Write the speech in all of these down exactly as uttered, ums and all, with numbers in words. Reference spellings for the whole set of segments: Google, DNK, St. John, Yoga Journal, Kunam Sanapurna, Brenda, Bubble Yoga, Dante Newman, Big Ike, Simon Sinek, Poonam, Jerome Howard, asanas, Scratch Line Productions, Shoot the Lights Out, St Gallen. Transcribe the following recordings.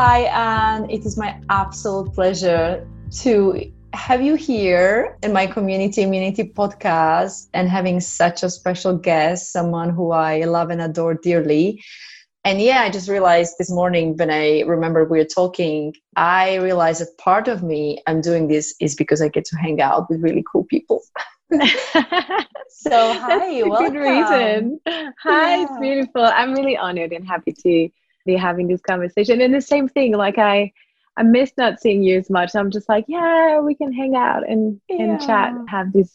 Hi, and it is my absolute pleasure to have you here in my Community Immunity podcast and having such a special guest, someone who I love and adore dearly. And yeah, I just realized this morning when I remember we were talking, I realized that part of me I'm doing this is because I get to hang out with really cool people. So hi, that's a welcome. Good reason. Hi, yeah. It's beautiful. I'm really honored and happy to be having this conversation. And the same thing, like I, I miss not seeing you as much. So I'm just like, yeah, we can hang out and, yeah. and chat, have this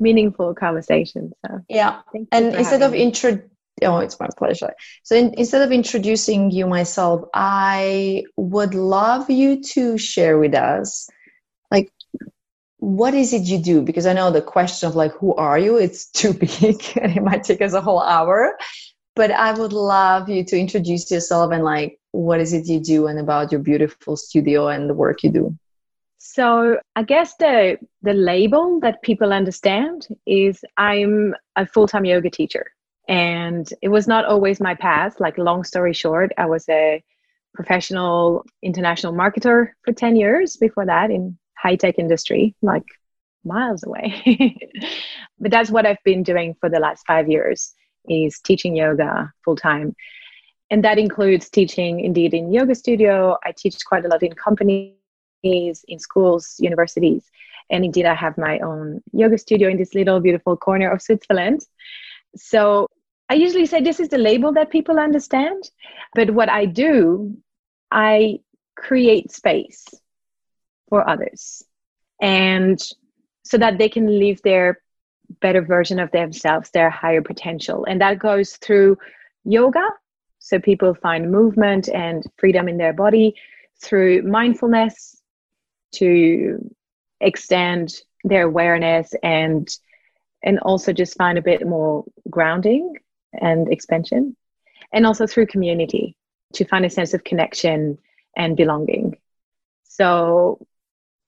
meaningful conversation. So yeah, and instead of intro. Oh, it's my pleasure. So in, instead of introducing you myself, I would love you to share with us, like, what is it you do? Because I know the question of like, who are you? It's too big and it might take us a whole hour, but I would love you to introduce yourself and like, what is it you do and about your beautiful studio and the work you do? So I guess the the label that people understand is I'm a full-time yoga teacher. And it was not always my path. Like, long story short, I was a professional international marketer for ten years before that in high-tech industry, like miles away. But that's what I've been doing for the last five years is teaching yoga full-time. And that includes teaching indeed in yoga studio. I teach quite a lot in companies, in schools, universities. And indeed, I have my own yoga studio in this little beautiful corner of Switzerland. So I usually say this is the label that people understand, but what I do, I create space for others and so that they can live their better version of themselves, their higher potential. And that goes through yoga. So people find movement and freedom in their body through mindfulness to extend their awareness and And also just find a bit more grounding and expansion. And also through community to find a sense of connection and belonging. So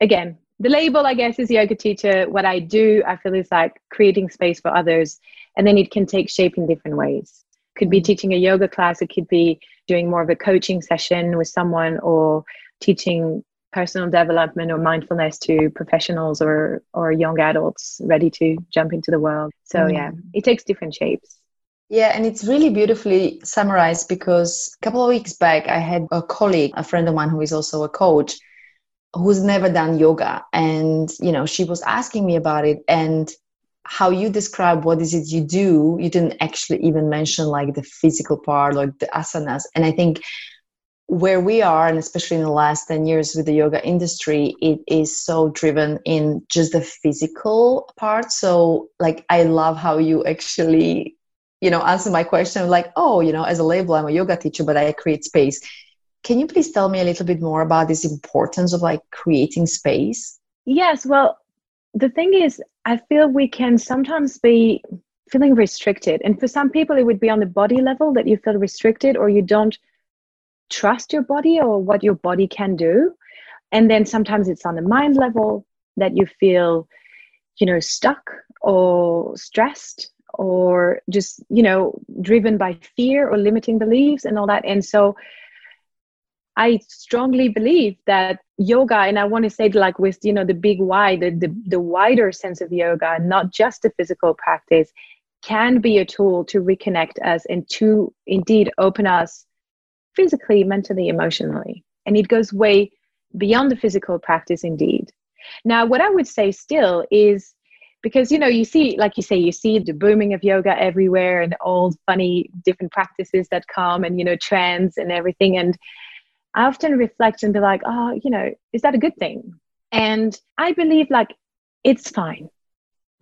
again, the label, I guess, is yoga teacher. What I do, I feel, is like creating space for others. And then it can take shape in different ways. Could be teaching a yoga class. It could be doing more of a coaching session with someone or teaching personal development or mindfulness to professionals or or young adults ready to jump into the world. So mm. yeah, it takes different shapes. Yeah, and it's really beautifully summarized because a couple of weeks back, I had a colleague, a friend of mine who is also a coach, who's never done yoga. And, you know, she was asking me about it and how you describe what is it you do, you didn't actually even mention like the physical part, like the asanas. And I think where we are, and especially in the last ten years with the yoga industry, it is so driven in just the physical part. So like, I love how you actually, you know, answer my question like, oh, you know, as a label, I'm a yoga teacher, but I create space. Can you please tell me a little bit more about this importance of like creating space? Yes. Well, the thing is, I feel we can sometimes be feeling restricted. And for some people, it would be on the body level that you feel restricted or you don't trust your body or what your body can do. And then sometimes it's on the mind level that you feel, you know, stuck or stressed or just, you know, driven by fear or limiting beliefs and all that. And so I strongly believe that yoga, and I want to say like with, you know, the big why, the, the, the wider sense of yoga, not just the physical practice, can be a tool to reconnect us and to indeed open us physically, mentally, emotionally. And it goes way beyond the physical practice indeed. Now, what I would say still is, because, you know, you see, like you say, you see the booming of yoga everywhere and all funny different practices that come and, you know, trends and everything. And I often reflect and be like, oh, you know, is that a good thing? And I believe like, it's fine.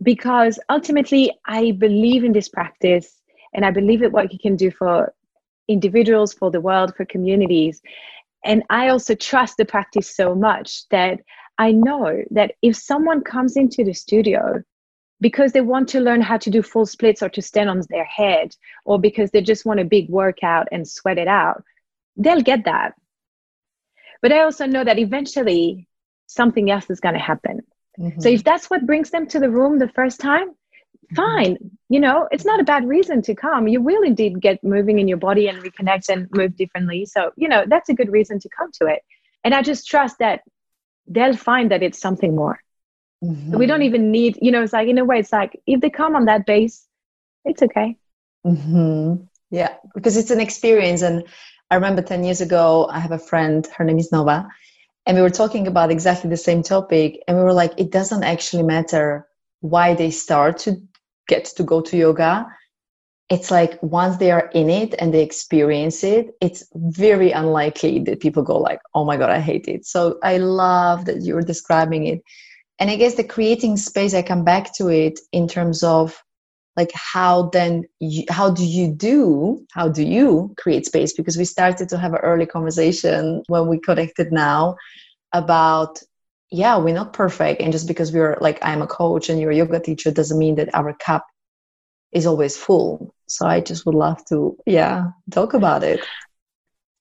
Because ultimately, I believe in this practice and I believe in what you can do for individuals, for the world, for communities. And I also trust the practice so much that I know that if someone comes into the studio because they want to learn how to do full splits or to stand on their head, or because they just want a big workout and sweat it out, they'll get that. But I also know that eventually something else is going to happen. Mm-hmm. So if that's what brings them to the room the first time, fine. You know, it's not a bad reason to come. You will indeed get moving in your body and reconnect and move differently. So, you know, that's a good reason to come to it. And I just trust that they'll find that it's something more. Mm-hmm. So we don't even need, you know, it's like, in a way, it's like, if they come on that base, it's okay. Mm-hmm. Yeah, because it's an experience. And I remember ten years ago, I have a friend, her name is Nova, and we were talking about exactly the same topic. And we were like, it doesn't actually matter why they start to get to go to yoga. It's like, once they are in it and they experience it, it's very unlikely that people go like, oh my God, I hate it. So I love that you're describing it. And I guess the creating space, I come back to it in terms of like, how then, you, how do you do, how do you create space? Because we started to have an early conversation when we connected now about, yeah, we're not perfect. And just because we're like, I'm a coach and you're a yoga teacher doesn't mean that our cup is always full. So I just would love to, yeah, talk about it.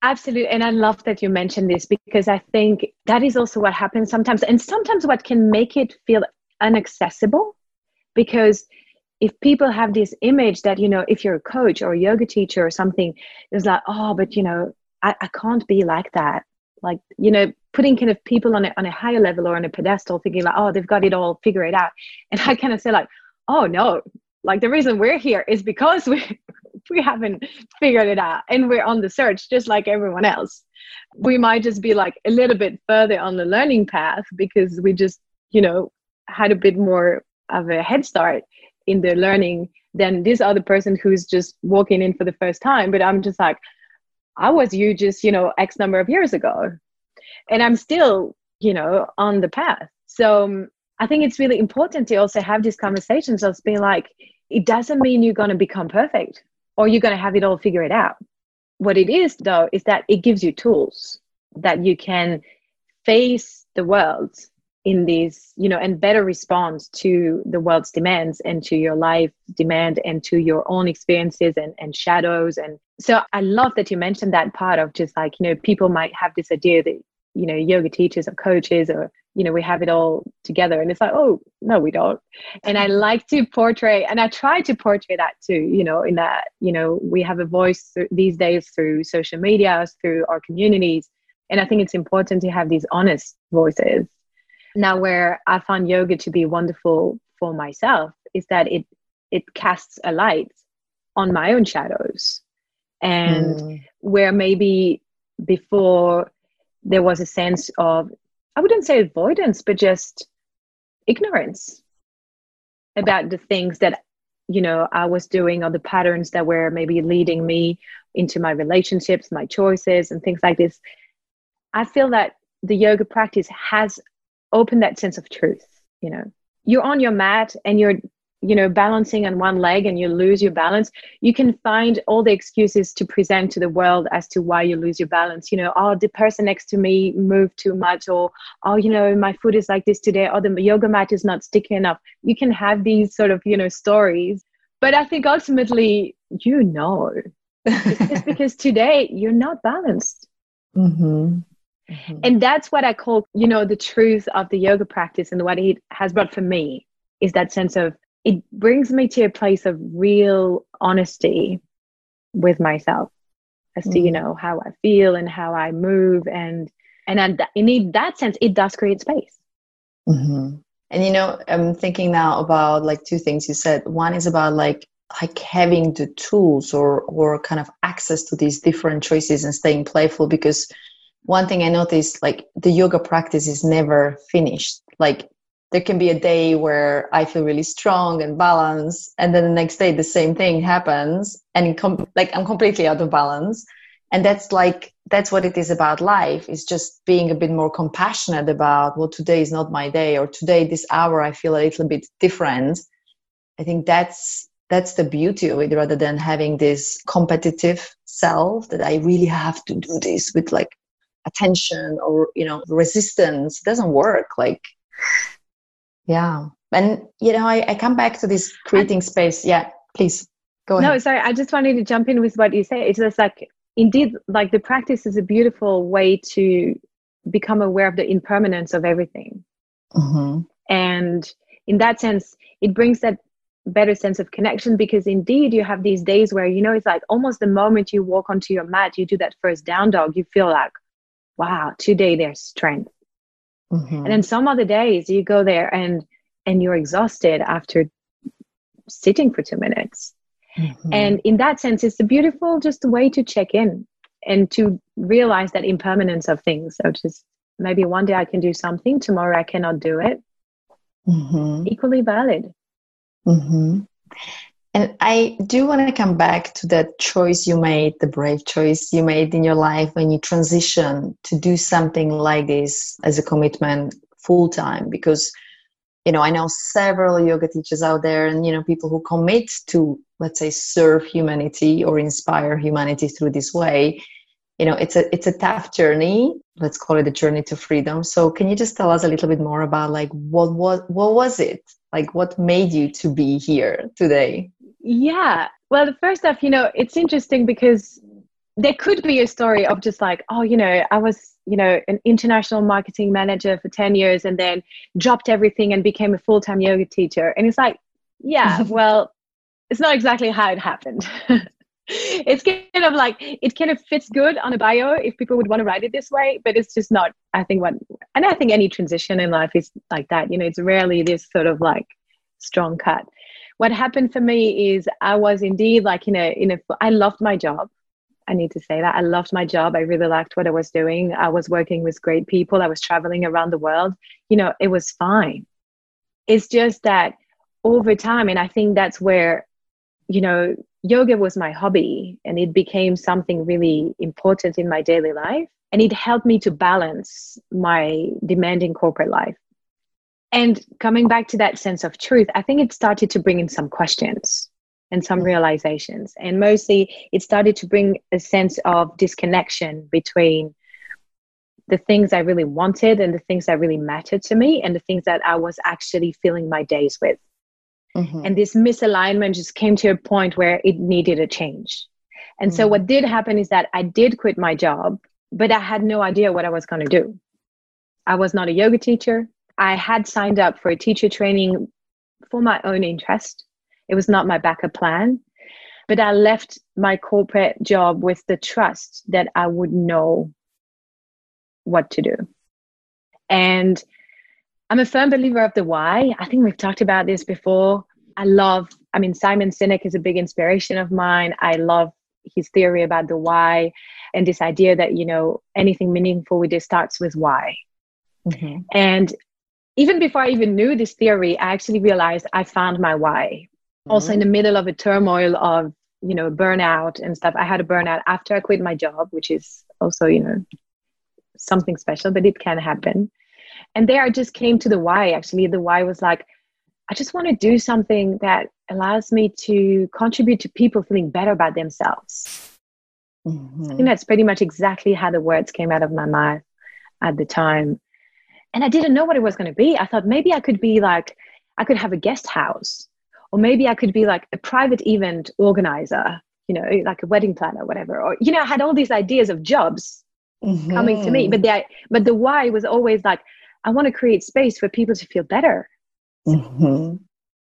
Absolutely. And I love that you mentioned this, because I think that is also what happens sometimes. And sometimes what can make it feel inaccessible, because if people have this image that, you know, if you're a coach or a yoga teacher or something, it's like, oh, but, you know, I, I can't be like that. Like, you know, putting kind of people on a, on a higher level or on a pedestal, thinking like, oh, they've got it all figured out. And I kind of say like, oh, no, like the reason we're here is because we we haven't figured it out and we're on the search just like everyone else. We might just be like a little bit further on the learning path because we just, you know, had a bit more of a head start in their learning than this other person who's just walking in for the first time. But I'm just like, I was you just, you know, X number of years ago, and I'm still, you know, on the path. So um, I think it's really important to also have these conversations of being like, it doesn't mean you're going to become perfect or you're going to have it all figured out. What it is though, is that it gives you tools that you can face the world in these, you know, and better response to the world's demands and to your life demand and to your own experiences and, and shadows. And so I love that you mentioned that part of just like, you know, people might have this idea that, you know, yoga teachers or coaches or, you know, we have it all together. And it's like, oh, no, we don't. And I like to portray, and I try to portray that too, you know, in that, you know, we have a voice th- these days through social media, through our communities. And I think it's important to have these honest voices. Now, where I found yoga to be wonderful for myself is that it it casts a light on my own shadows. And mm. where maybe before there was a sense of, I wouldn't say avoidance, but just ignorance about the things that, you know, I was doing or the patterns that were maybe leading me into my relationships, my choices and things like this. I feel that the yoga practice has opened that sense of truth. You know, you're on your mat and you're, you know, balancing on one leg and you lose your balance. You can find all the excuses to present to the world as to why you lose your balance. You know, oh, the person next to me moved too much, or, oh, you know, my foot is like this today, or the yoga mat is not sticky enough. You can have these sort of, you know, stories. But I think ultimately, you know, it's just because today you're not balanced. Mm-hmm. Mm-hmm. And that's what I call, you know, the truth of the yoga practice and what it has brought for me is that sense of, it brings me to a place of real honesty with myself as mm-hmm. to, you know, how I feel and how I move. And, and I, in that sense, it does create space. Mm-hmm. And, you know, I'm thinking now about like two things you said. One is about like, like having the tools or, or kind of access to these different choices and staying playful, because one thing I noticed, like the yoga practice is never finished. Like there can be a day where I feel really strong and balanced, and then the next day the same thing happens and com- like I'm completely out of balance. And that's like, that's what it is about life. It's just being a bit more compassionate about, well, today is not my day, or today, this hour, I feel a little bit different. I think that's, that's the beauty of it, rather than having this competitive self that I really have to do this with like attention or, you know, resistance. It doesn't work. Like, yeah. And, you know, I, I come back to this creating I, space. Yeah, please go ahead. No, sorry. I just wanted to jump in with what you say. It's just like, indeed, like the practice is a beautiful way to become aware of the impermanence of everything. Mm-hmm. And in that sense, it brings that better sense of connection, because indeed you have these days where, you know, it's like almost the moment you walk onto your mat, you do that first down dog, you feel like, wow, today there's strength. Mm-hmm. And then some other days you go there and and you're exhausted after sitting for two minutes. Mm-hmm. And in that sense, it's a beautiful just way to check in and to realize that impermanence of things. So just maybe one day I can do something, tomorrow I cannot do it. Mm-hmm. Equally valid. Mm-hmm. And I do want to come back to that choice you made, the brave choice you made in your life when you transitioned to do something like this as a commitment full time, because, you know, I know several yoga teachers out there and, you know, people who commit to, let's say, serve humanity or inspire humanity through this way. You know, it's a it's a tough journey. Let's call it a journey to freedom. So can you just tell us a little bit more about like what what what was it? Like what made you to be here today? Yeah. Well, first off, you know, it's interesting because there could be a story of just like, oh, you know, I was, you know, an international marketing manager for ten years and then dropped everything and became a full-time yoga teacher. And it's like, yeah, well, it's not exactly how it happened. It's kind of like, it kind of fits good on a bio if people would want to write it this way, but it's just not, I think what, and I think any transition in life is like that, you know, it's rarely this sort of like strong cut. What happened for me is I was indeed like, you know, in a, I loved my job. I need to say that I loved my job. I really liked what I was doing. I was working with great people. I was traveling around the world. You know, it was fine. It's just that over time, and I think that's where, you know, yoga was my hobby and it became something really important in my daily life. And it helped me to balance my demanding corporate life. And coming back to that sense of truth, I think it started to bring in some questions and some realizations. And mostly it started to bring a sense of disconnection between the things I really wanted and the things that really mattered to me and the things that I was actually filling my days with. Mm-hmm. And this misalignment just came to a point where it needed a change. And mm-hmm. so what did happen is that I did quit my job, but I had no idea what I was going to do. I was not a yoga teacher. I had signed up for a teacher training for my own interest. It was not my backup plan, but I left my corporate job with the trust that I would know what to do. And I'm a firm believer of the why. I think we've talked about this before. I love, I mean, Simon Sinek is a big inspiration of mine. I love his theory about the why and this idea that, you know, anything meaningful we do starts with why. Mm-hmm. And even before I even knew this theory, I actually realized I found my why. Mm-hmm. Also in the middle of a turmoil of, you know, burnout and stuff. I had a burnout after I quit my job, which is also, you know, something special, but it can happen. And there I just came to the why, actually. The why was like, I just want to do something that allows me to contribute to people feeling better about themselves. Mm-hmm. I think that's pretty much exactly how the words came out of my mouth at the time. And I didn't know what it was going to be. I thought maybe I could be like, I could have a guest house, or maybe I could be like a private event organizer, you know, like a wedding planner, whatever. Or, you know, I had all these ideas of jobs mm-hmm. coming to me, but the, but the why was always like, I want to create space for people to feel better. Mm-hmm.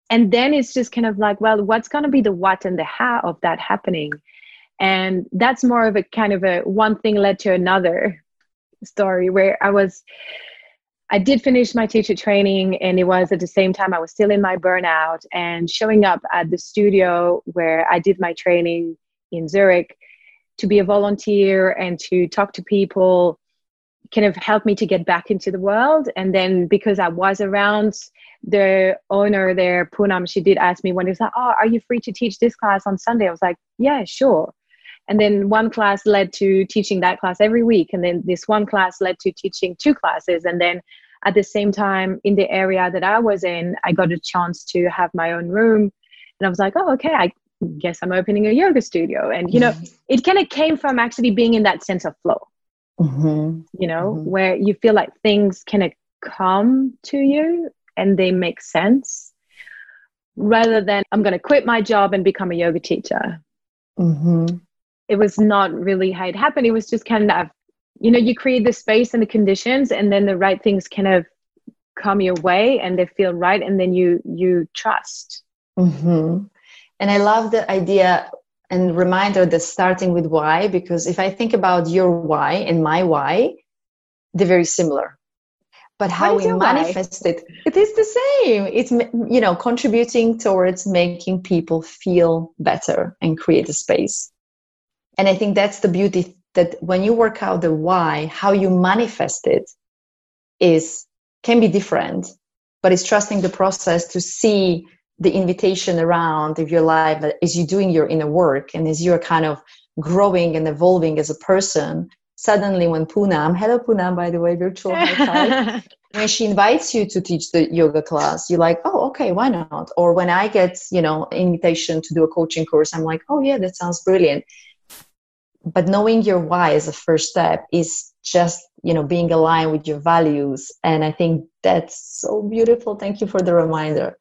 And then it's just kind of like, well, what's going to be the what and the how of that happening? And that's more of a kind of a one thing led to another story where I was, I did finish my teacher training and it was at the same time I was still in my burnout and showing up at the studio where I did my training in Zurich to be a volunteer and to talk to people kind of helped me to get back into the world. And then because I was around the owner there, Poonam, she did ask me one day, like, oh, are you free to teach this class on Sunday? I was like, yeah, sure. And then one class led to teaching that class every week. And then this one class led to teaching two classes. And then at the same time in the area that I was in, I got a chance to have my own room. And I was like, oh, okay, I guess I'm opening a yoga studio. And, you know, it kind of came from actually being in that sense of flow. Mm-hmm. You know, mm-hmm. where you feel like things kind of come to you and they make sense rather than I'm going to quit my job and become a yoga teacher. Mm-hmm. It was not really how it happened. It was just kind of, you know, you create the space and the conditions and then the right things kind of come your way and they feel right. And then you, you trust Mm-hmm. And I love the idea and reminder that starting with why, because if I think about your why and my why, they're very similar. But how we manifest it, it is the same. It's, you know, contributing towards making people feel better and create a space. And I think that's the beauty, that when you work out the why, how you manifest it is, can be different, but it's trusting the process to see the invitation around of your life as you're doing your inner work and as you're kind of growing and evolving as a person. Suddenly when Poonam, hello Poonam, by the way, virtual high five, when she invites you to teach the yoga class, you're like, oh, okay, why not? Or when I get, you know, invitation to do a coaching course, I'm like, oh yeah, that sounds brilliant. But knowing your why as a first step is just, you know, being aligned with your values. And I think that's so beautiful. Thank you for the reminder.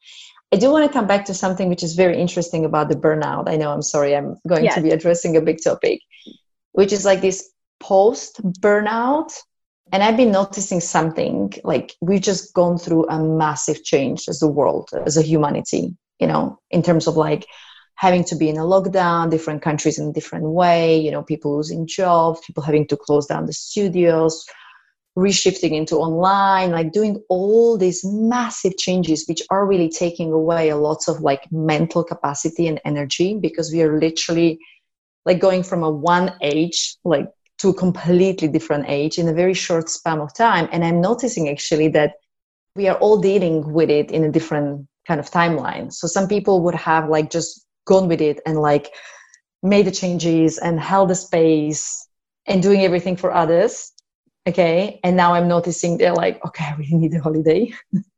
I do want to come back to something which is very interesting about the burnout. I know, I'm sorry, I'm going yes. to be addressing a big topic, which is like this post burnout. And I've been noticing something, like we've just gone through a massive change as a world, as a humanity, you know, in terms of like having to be in a lockdown, different countries in a different way, you know, people losing jobs, people having to close down the studios, reshifting into online, like doing all these massive changes, which are really taking away a lot of like mental capacity and energy, because we are literally like going from a one age, like to a completely different age in a very short span of time. And I'm noticing actually that we are all dealing with it in a different kind of timeline. So some people would have like just gone with it and like made the changes and held the space and doing everything for others. Okay. And now I'm noticing they're like, okay, I really need a holiday.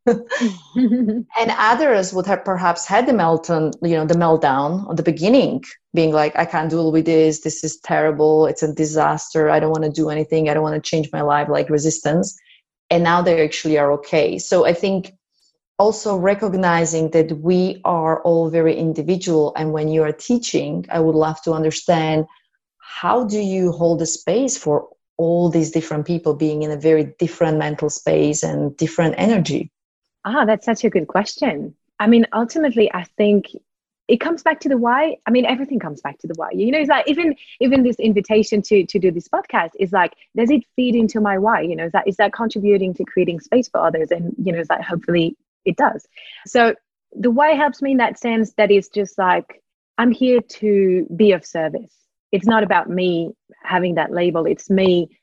And others would have perhaps had the meltdown, you know, the meltdown at the beginning, being like, I can't deal with this. This is terrible. It's a disaster. I don't want to do anything. I don't want to change my life, like resistance. And now they actually are okay. So I think also recognizing that we are all very individual. And when you are teaching, I would love to understand, how do you hold the space for all these different people being in a very different mental space and different energy? Ah, that's such a good question. I mean, ultimately, I think it comes back to the why. I mean, everything comes back to the why. You know, it's like even even this invitation to to do this podcast is like, does it feed into my why? You know, is that is that contributing to creating space for others? And, you know, is that, hopefully it does. So the why helps me in that sense, that is just like, I'm here to be of service. It's not about me having that label. It's me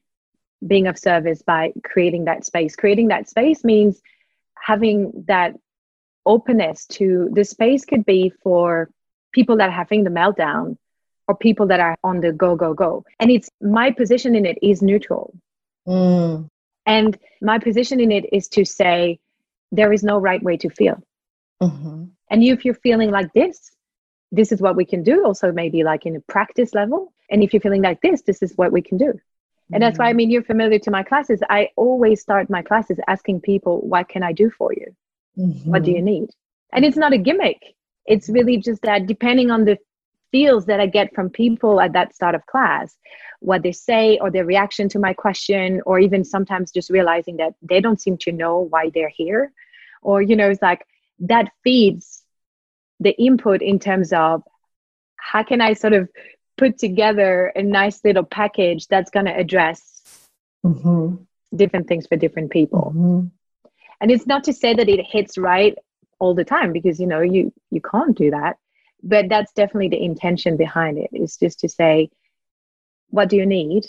being of service by creating that space. Creating that space means having that openness to the space, could be for people that are having the meltdown or people that are on the go, go, go. And it's my position in it is neutral. Mm. And my position in it is to say, there is no right way to feel. Mm-hmm. And if you're feeling like this, this is what we can do, also maybe like in a practice level. And if you're feeling like this, this is what we can do. And mm-hmm. that's why, I mean, you're familiar to my classes. I always start my classes asking people, what can I do for you? Mm-hmm. What do you need? And it's not a gimmick. It's really just that, depending on the feels that I get from people at that start of class, what they say or their reaction to my question, or even sometimes just realizing that they don't seem to know why they're here. Or, you know, it's like that feeds the input in terms of how can I sort of put together a nice little package that's going to address mm-hmm. different things for different people. Mm-hmm. And it's not to say that it hits right all the time, because, you know, you, you can't do that, but that's definitely the intention behind it. It's just to say, what do you need?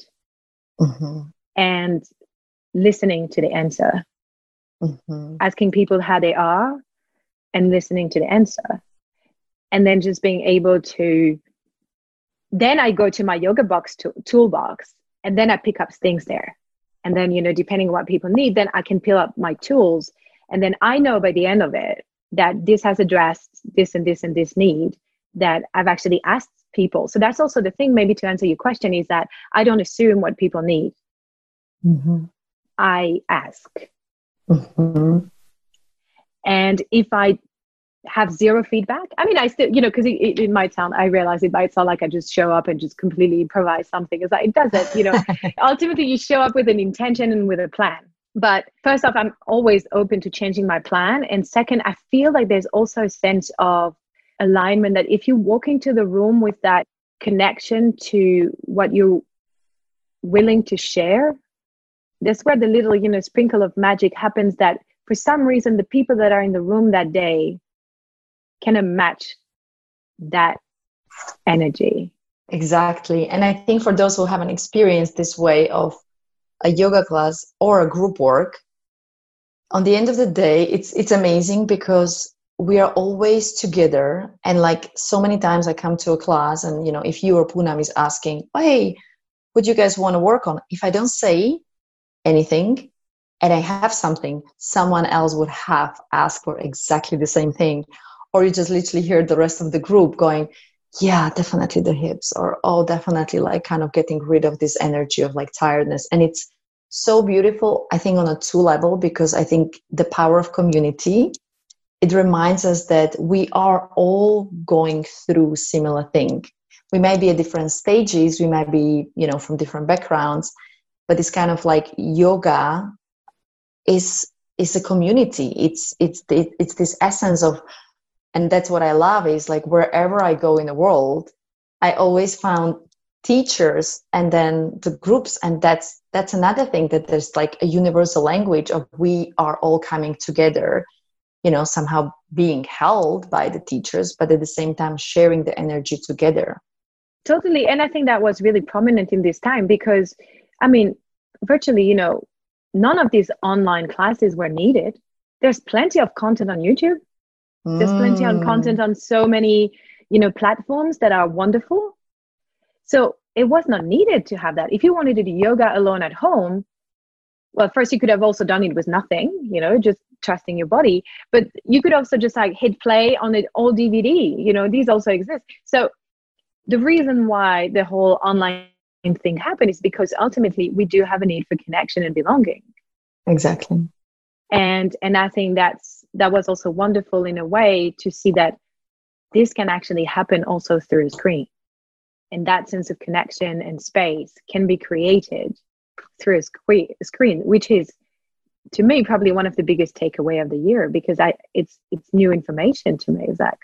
Mm-hmm. And listening to the answer, mm-hmm. asking people how they are and listening to the answer. And then just being able to, then I go to my yoga box to, toolbox, and then I pick up things there. And then, you know, depending on what people need, then I can peel up my tools. And then I know by the end of it that this has addressed this and this and this need that I've actually asked people. So that's also the thing, maybe to answer your question, is that I don't assume what people need. Mm-hmm. I ask. Mm-hmm. And if I have zero feedback. I mean, I still, you know, because it, it, it might sound, I realize it might sound like I just show up and just completely improvise something. It's like, it doesn't, you know, ultimately you show up with an intention and with a plan. But first off, I'm always open to changing my plan. And second, I feel like there's also a sense of alignment, that if you walk into the room with that connection to what you're willing to share, that's where the little, you know, sprinkle of magic happens, that for some reason, the people that are in the room that day cannot match that energy. Exactly. And I think for those who haven't experienced this way of a yoga class or a group work, on the end of the day, it's it's amazing because we are always together. And like so many times I come to a class and, you know, if you or Poonam is asking, oh, hey, what do you guys want to work on? If I don't say anything and I have something, someone else would have asked for exactly the same thing. Or you just literally hear the rest of the group going, yeah, definitely the hips, or oh, definitely like kind of getting rid of this energy of like tiredness. And it's so beautiful, I think, on a two level, because I think the power of community, it reminds us that we are all going through similar thing. We might be at different stages, we might be, you know, from different backgrounds, but it's kind of like yoga is is a community. It's it's it's this essence of, and that's what I love, is like wherever I go in the world, I always found teachers and then the groups. And that's that's another thing, that there's like a universal language of we are all coming together, you know, somehow being held by the teachers, but at the same time sharing the energy together. Totally. And I think that was really prominent in this time because, I mean, virtually, you know, none of these online classes were needed. There's plenty of content on YouTube. There's plenty of content on so many, you know, platforms that are wonderful. So it was not needed to have that. If you wanted to do yoga alone at home, well, first you could have also done it with nothing, you know, just trusting your body. But you could also just like hit play on an old D V D. You know, these also exist. So the reason why the whole online thing happened is because ultimately we do have a need for connection and belonging. Exactly. And and I think that's that was also wonderful in a way to see that this can actually happen also through a screen. And that sense of connection and space can be created through a screen, which is, to me, probably one of the biggest takeaway of the year, because I it's it's new information to me. It's like,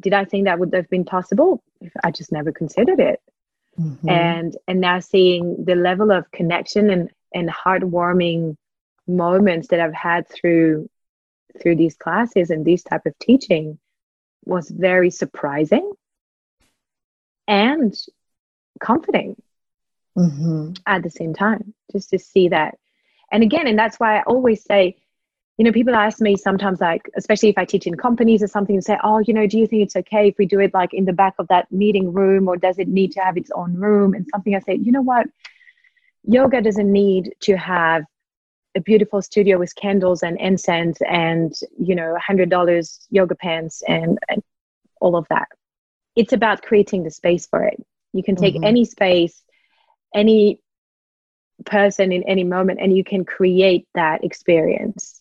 did I think that would have been possible? I just never considered it. Mm-hmm. And and now seeing the level of connection and, and heartwarming moments that I've had through through these classes and these type of teaching was very surprising and comforting mm-hmm. at the same time, just to see that. And again, and that's why I always say, you know, people ask me sometimes, like, especially if I teach in companies or something, and say, oh, you know, do you think it's okay if we do it like in the back of that meeting room, or does it need to have its own room and something? I say, you know what, yoga doesn't need to have a beautiful studio with candles and incense and, you know, one hundred dollars yoga pants and, and all of that. It's about creating the space for it. You can take mm-hmm. any space, any person in any moment, and you can create that experience.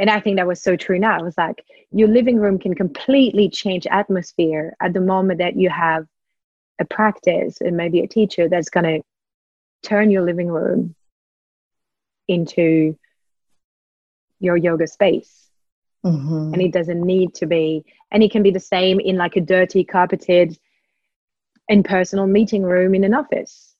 And I think that was so true now. It was like your living room can completely change atmosphere at the moment that you have a practice and maybe a teacher that's going to turn your living room into your yoga space. Mm-hmm. And it doesn't need to be, and it can be the same in like a dirty, carpeted, impersonal meeting room in an office.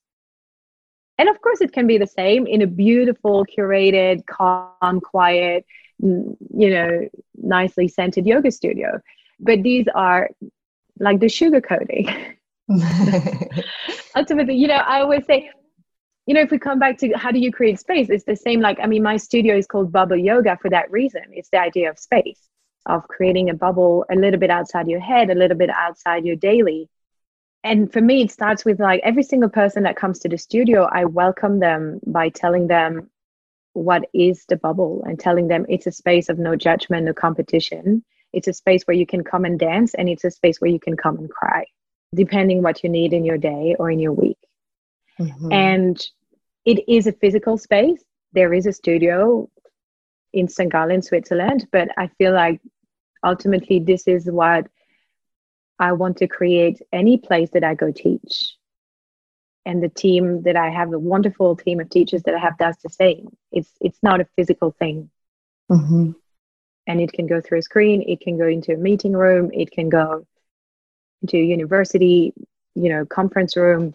And of course it can be the same in a beautiful, curated, calm, quiet, you know, nicely scented yoga studio. But these are like the sugar coating. Ultimately, you know, I always say, you know, if we come back to how do you create space, it's the same. Like, I mean, my studio is called Bubble Yoga for that reason. It's the idea of space, of creating a bubble a little bit outside your head, a little bit outside your daily. And for me, it starts with like every single person that comes to the studio, I welcome them by telling them what is the bubble and telling them it's a space of no judgment, no competition. It's a space where you can come and dance, and it's a space where you can come and cry, depending what you need in your day or in your week. Mm-hmm. And it is a physical space. There is a studio in St Gallen, Switzerland, but I feel like ultimately this is what I want to create any place that I go teach. And the team that I have, the wonderful team of teachers that I have, does the same. It's it's not a physical thing. Mm-hmm. and it can go through a screen, it can go into a meeting room, it can go into a university, you know, conference room,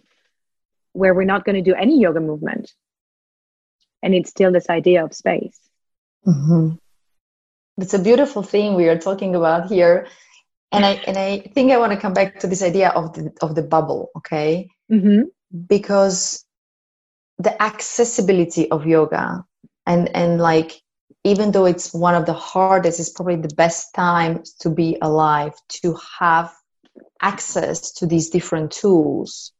where we're not going to do any yoga movement. And it's still this idea of space. Mm-hmm. That's a beautiful thing we are talking about here. And I and I think I want to come back to this idea of the, of the bubble, okay? Mm-hmm. Because the accessibility of yoga and, and like, even though it's one of the hardest, it's probably the best time to be alive, to have access to these different tools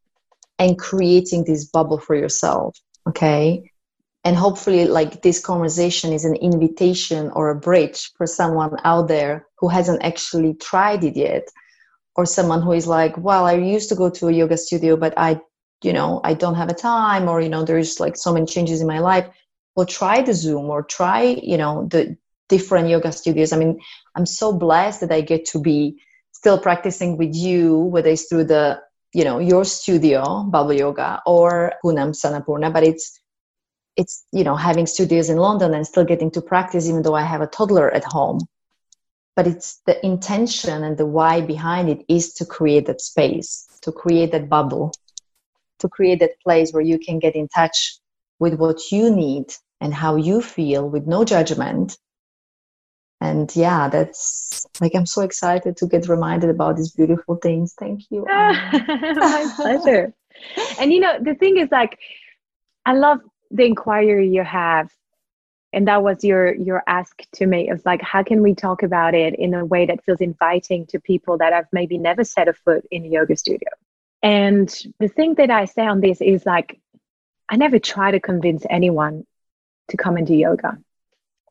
and creating this bubble for yourself, okay? And hopefully, like, this conversation is an invitation or a bridge for someone out there who hasn't actually tried it yet, or someone who is like, well, I used to go to a yoga studio, but I, you know, I don't have a time, or, you know, there's like so many changes in my life. Well, try the Zoom or try, you know, the different yoga studios. I mean, I'm so blessed that I get to be still practicing with you, whether it's through the, you know, your studio, Bubble Yoga, or Kunam Sanapurna, but it's, it's, you know, having studios in London and still getting to practice, even though I have a toddler at home. But it's the intention and the why behind it is to create that space, to create that bubble, to create that place where you can get in touch with what you need and how you feel with no judgment. And yeah, that's like, I'm so excited to get reminded about these beautiful things. Thank you. My pleasure. And you know, the thing is, like, I love the inquiry you have. And that was your, your ask to me of like, how can we talk about it in a way that feels inviting to people that have maybe never set a foot in a yoga studio? And the thing that I say on this is like, I never try to convince anyone to come into yoga.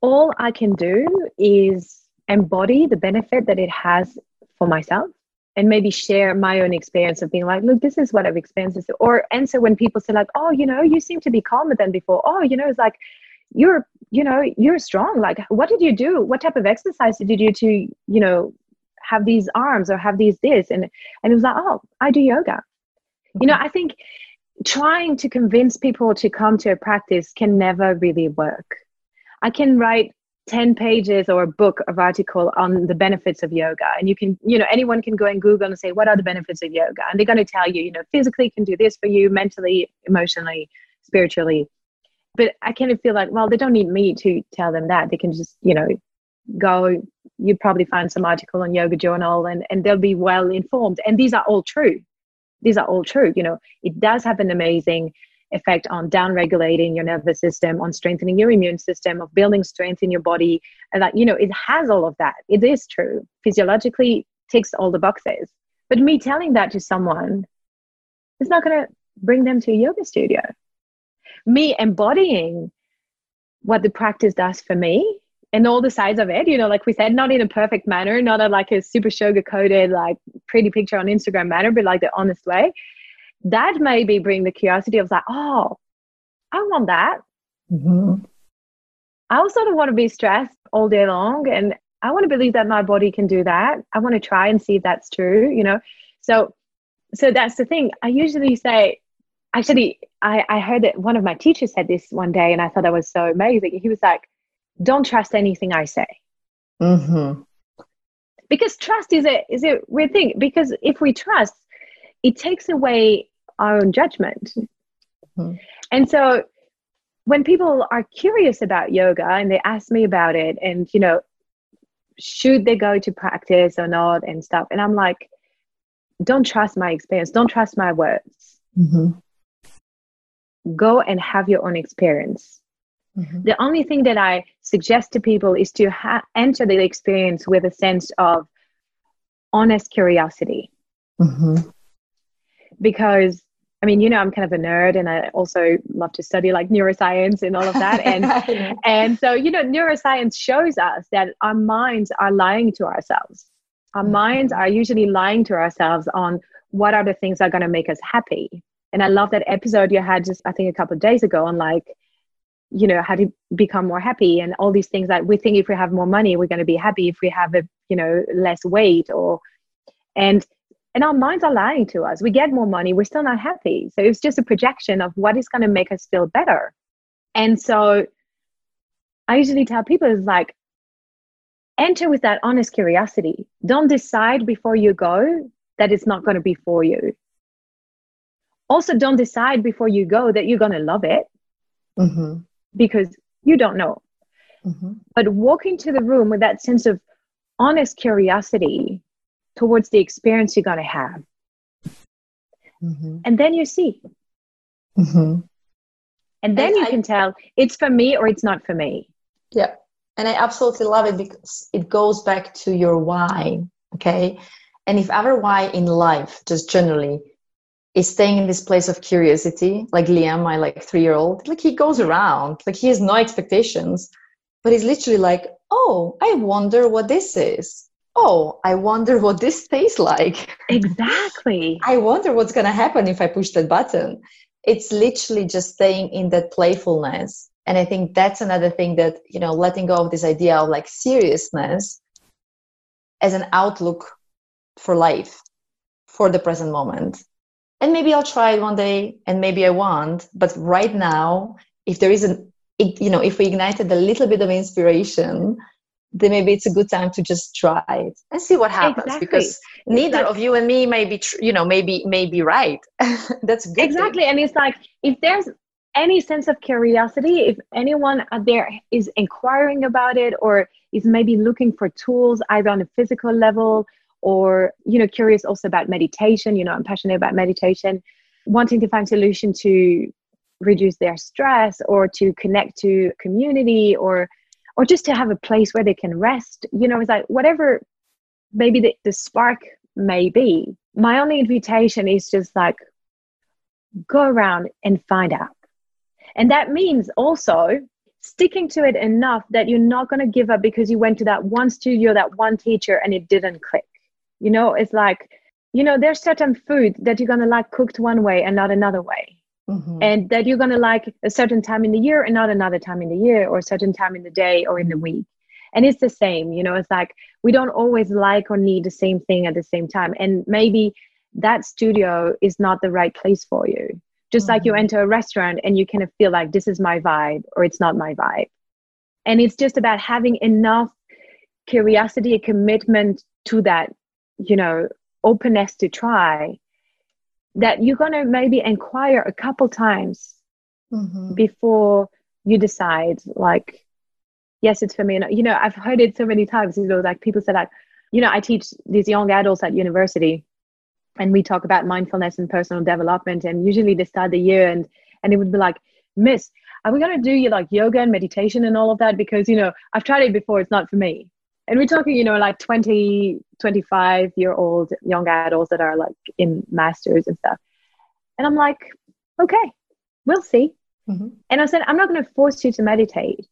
All I can do is embody the benefit that it has for myself and maybe share my own experience of being like, look, this is what I've experienced. Or answer when people say like, oh, you know, you seem to be calmer than before. Oh, you know, it's like, you're, you know, you're strong. Like, what did you do? What type of exercise did you do to, you know, have these arms or have these this? And, and it was like, oh, I do yoga. Mm-hmm. You know, I think trying to convince people to come to a practice can never really work. I can write ten pages or a book of article on the benefits of yoga. And you can, you know, anyone can go and Google and say, what are the benefits of yoga? And they're going to tell you, you know, physically can do this for you, mentally, emotionally, spiritually. But I kind of feel like, well, they don't need me to tell them that. They can just, you know, go, you probably find some article on Yoga Journal and, and they'll be well informed. And these are all true. These are all true. You know, it does have an amazing effect on down-regulating your nervous system, on strengthening your immune system, of building strength in your body. And like, you know, it has all of that. It is true. Physiologically ticks all the boxes. But me telling that to someone is not going to bring them to a yoga studio. Me embodying what the practice does for me and all the sides of it, you know, like we said, not in a perfect manner, not a, like a super sugar-coated, like pretty picture on Instagram manner, but like the honest way. That maybe bring the curiosity of like, oh, I want that. Mm-hmm. I also don't want to be stressed all day long. And I want to believe that my body can do that. I want to try and see if that's true, you know? So, so that's the thing. I usually say, actually, I, I heard that one of my teachers said this one day and I thought that was so amazing. He was like, don't trust anything I say. Mm-hmm. Because trust is a, is a weird thing. Because if we trust, it takes away our own judgment. Mm-hmm. And so when people are curious about yoga and they ask me about it and, you know, should they go to practice or not and stuff. And I'm like, don't trust my experience. Don't trust my words. Mm-hmm. Go and have your own experience. Mm-hmm. The only thing that I suggest to people is to ha- enter the experience with a sense of honest curiosity. Mm-hmm. Because, I mean, you know, I'm kind of a nerd and I also love to study like neuroscience and all of that. And and so, you know, neuroscience shows us that our minds are lying to ourselves. Our minds are usually lying to ourselves on what are the things that are going to make us happy. And I love that episode you had just, I think, a couple of days ago on like, you know, how to become more happy and all these things that we think if we have more money, we're going to be happy if we have, a, you know, less weight or, and And our minds are lying to us. We get more money, we're still not happy. So it's just a projection of what is going to make us feel better. And so I usually tell people, it's like, enter with that honest curiosity. Don't decide before you go that it's not going to be for you. Also, don't decide before you go that you're going to love it, mm-hmm. because you don't know. Mm-hmm. But walk into the room with that sense of honest curiosity towards the experience you're going to have. Mm-hmm. And then you see. Mm-hmm. And then and you I, can tell it's for me or it's not for me. Yeah. And I absolutely love it because it goes back to your why. Okay. And if our why in life, just generally, is staying in this place of curiosity, like Liam, my like three-year-old, like he goes around, like he has no expectations, but he's literally like, oh, I wonder what this is. Oh, I wonder what this tastes like. Exactly. I wonder what's going to happen if I push that button. It's literally just staying in that playfulness. And I think that's another thing that, you know, letting go of this idea of like seriousness as an outlook for life, for the present moment. And maybe I'll try it one day and maybe I won't. But right now, if there isn't, you know, if we ignited a little bit of inspiration, then maybe it's a good time to just try it and see what happens. Exactly. Because neither exactly. of you and me may be, tr- you know, maybe, maybe right. That's good. Exactly. Thing. And it's like, if there's any sense of curiosity, if anyone out there is inquiring about it or is maybe looking for tools either on a physical level or, you know, curious also about meditation, you know, I'm passionate about meditation, wanting to find solution to reduce their stress or to connect to community or or just to have a place where they can rest, you know, it's like whatever maybe the, the spark may be. My only invitation is just like go around and find out. And that means also sticking to it enough that you're not going to give up because you went to that one studio, that one teacher, and it didn't click. You know, it's like, you know, there's certain food that you're going to like cooked one way and not another way. Mm-hmm. And that you're going to like a certain time in the year and not another time in the year or a certain time in the day or in the week. And it's the same, you know, it's like we don't always like or need the same thing at the same time. And maybe that studio is not the right place for you. Just like you enter a restaurant and you kind of feel like this is my vibe or it's not my vibe. And it's just about having enough curiosity, a commitment to that, you know, openness to try that you're going to maybe inquire a couple times mm-hmm. before you decide like, yes, it's for me. And, you know, I've heard it so many times, you know, like people say like, you know, I teach these young adults at university. And we talk about mindfulness and personal development. And usually they start the year and, and it would be like, Miss, are we going to do like yoga and meditation and all of that? Because, you know, I've tried it before. It's not for me. And we're talking, you know, like twenty, twenty-five year old young adults that are like in masters and stuff. And I'm like, okay, we'll see. Mm-hmm. And I said, I'm not going to force you to meditate,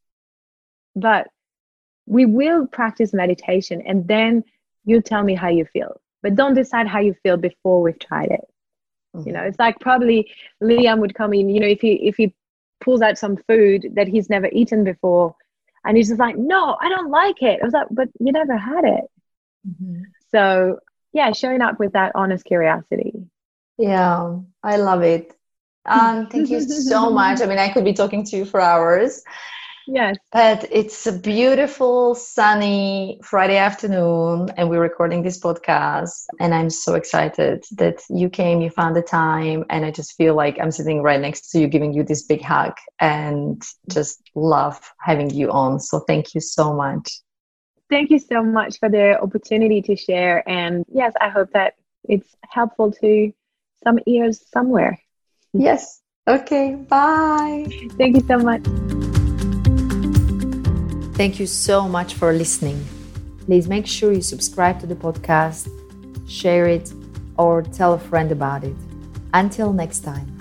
but we will practice meditation. And then you tell me how you feel. But don't decide how you feel before we've tried it. Mm-hmm. You know, it's like probably Liam would come in, you know, if he if he pulls out some food that he's never eaten before and he's just like, no, I don't like it. I was like, but you never had it. Mm-hmm. So, yeah, showing up with that honest curiosity. Yeah, I love it. Um, thank you so much. I mean, I could be talking to you for hours. Yes. But it's a beautiful, sunny Friday afternoon and we're recording this podcast and I'm so excited that you came, you found the time, and I just feel like I'm sitting right next to you, giving you this big hug and just love having you on. So thank you so much. Thank you so much for the opportunity to share. And yes, I hope that it's helpful to some ears somewhere. Yes. Okay. Bye. Thank you so much. Thank you so much for listening. Please make sure you subscribe to the podcast, share it, or tell a friend about it. Until next time.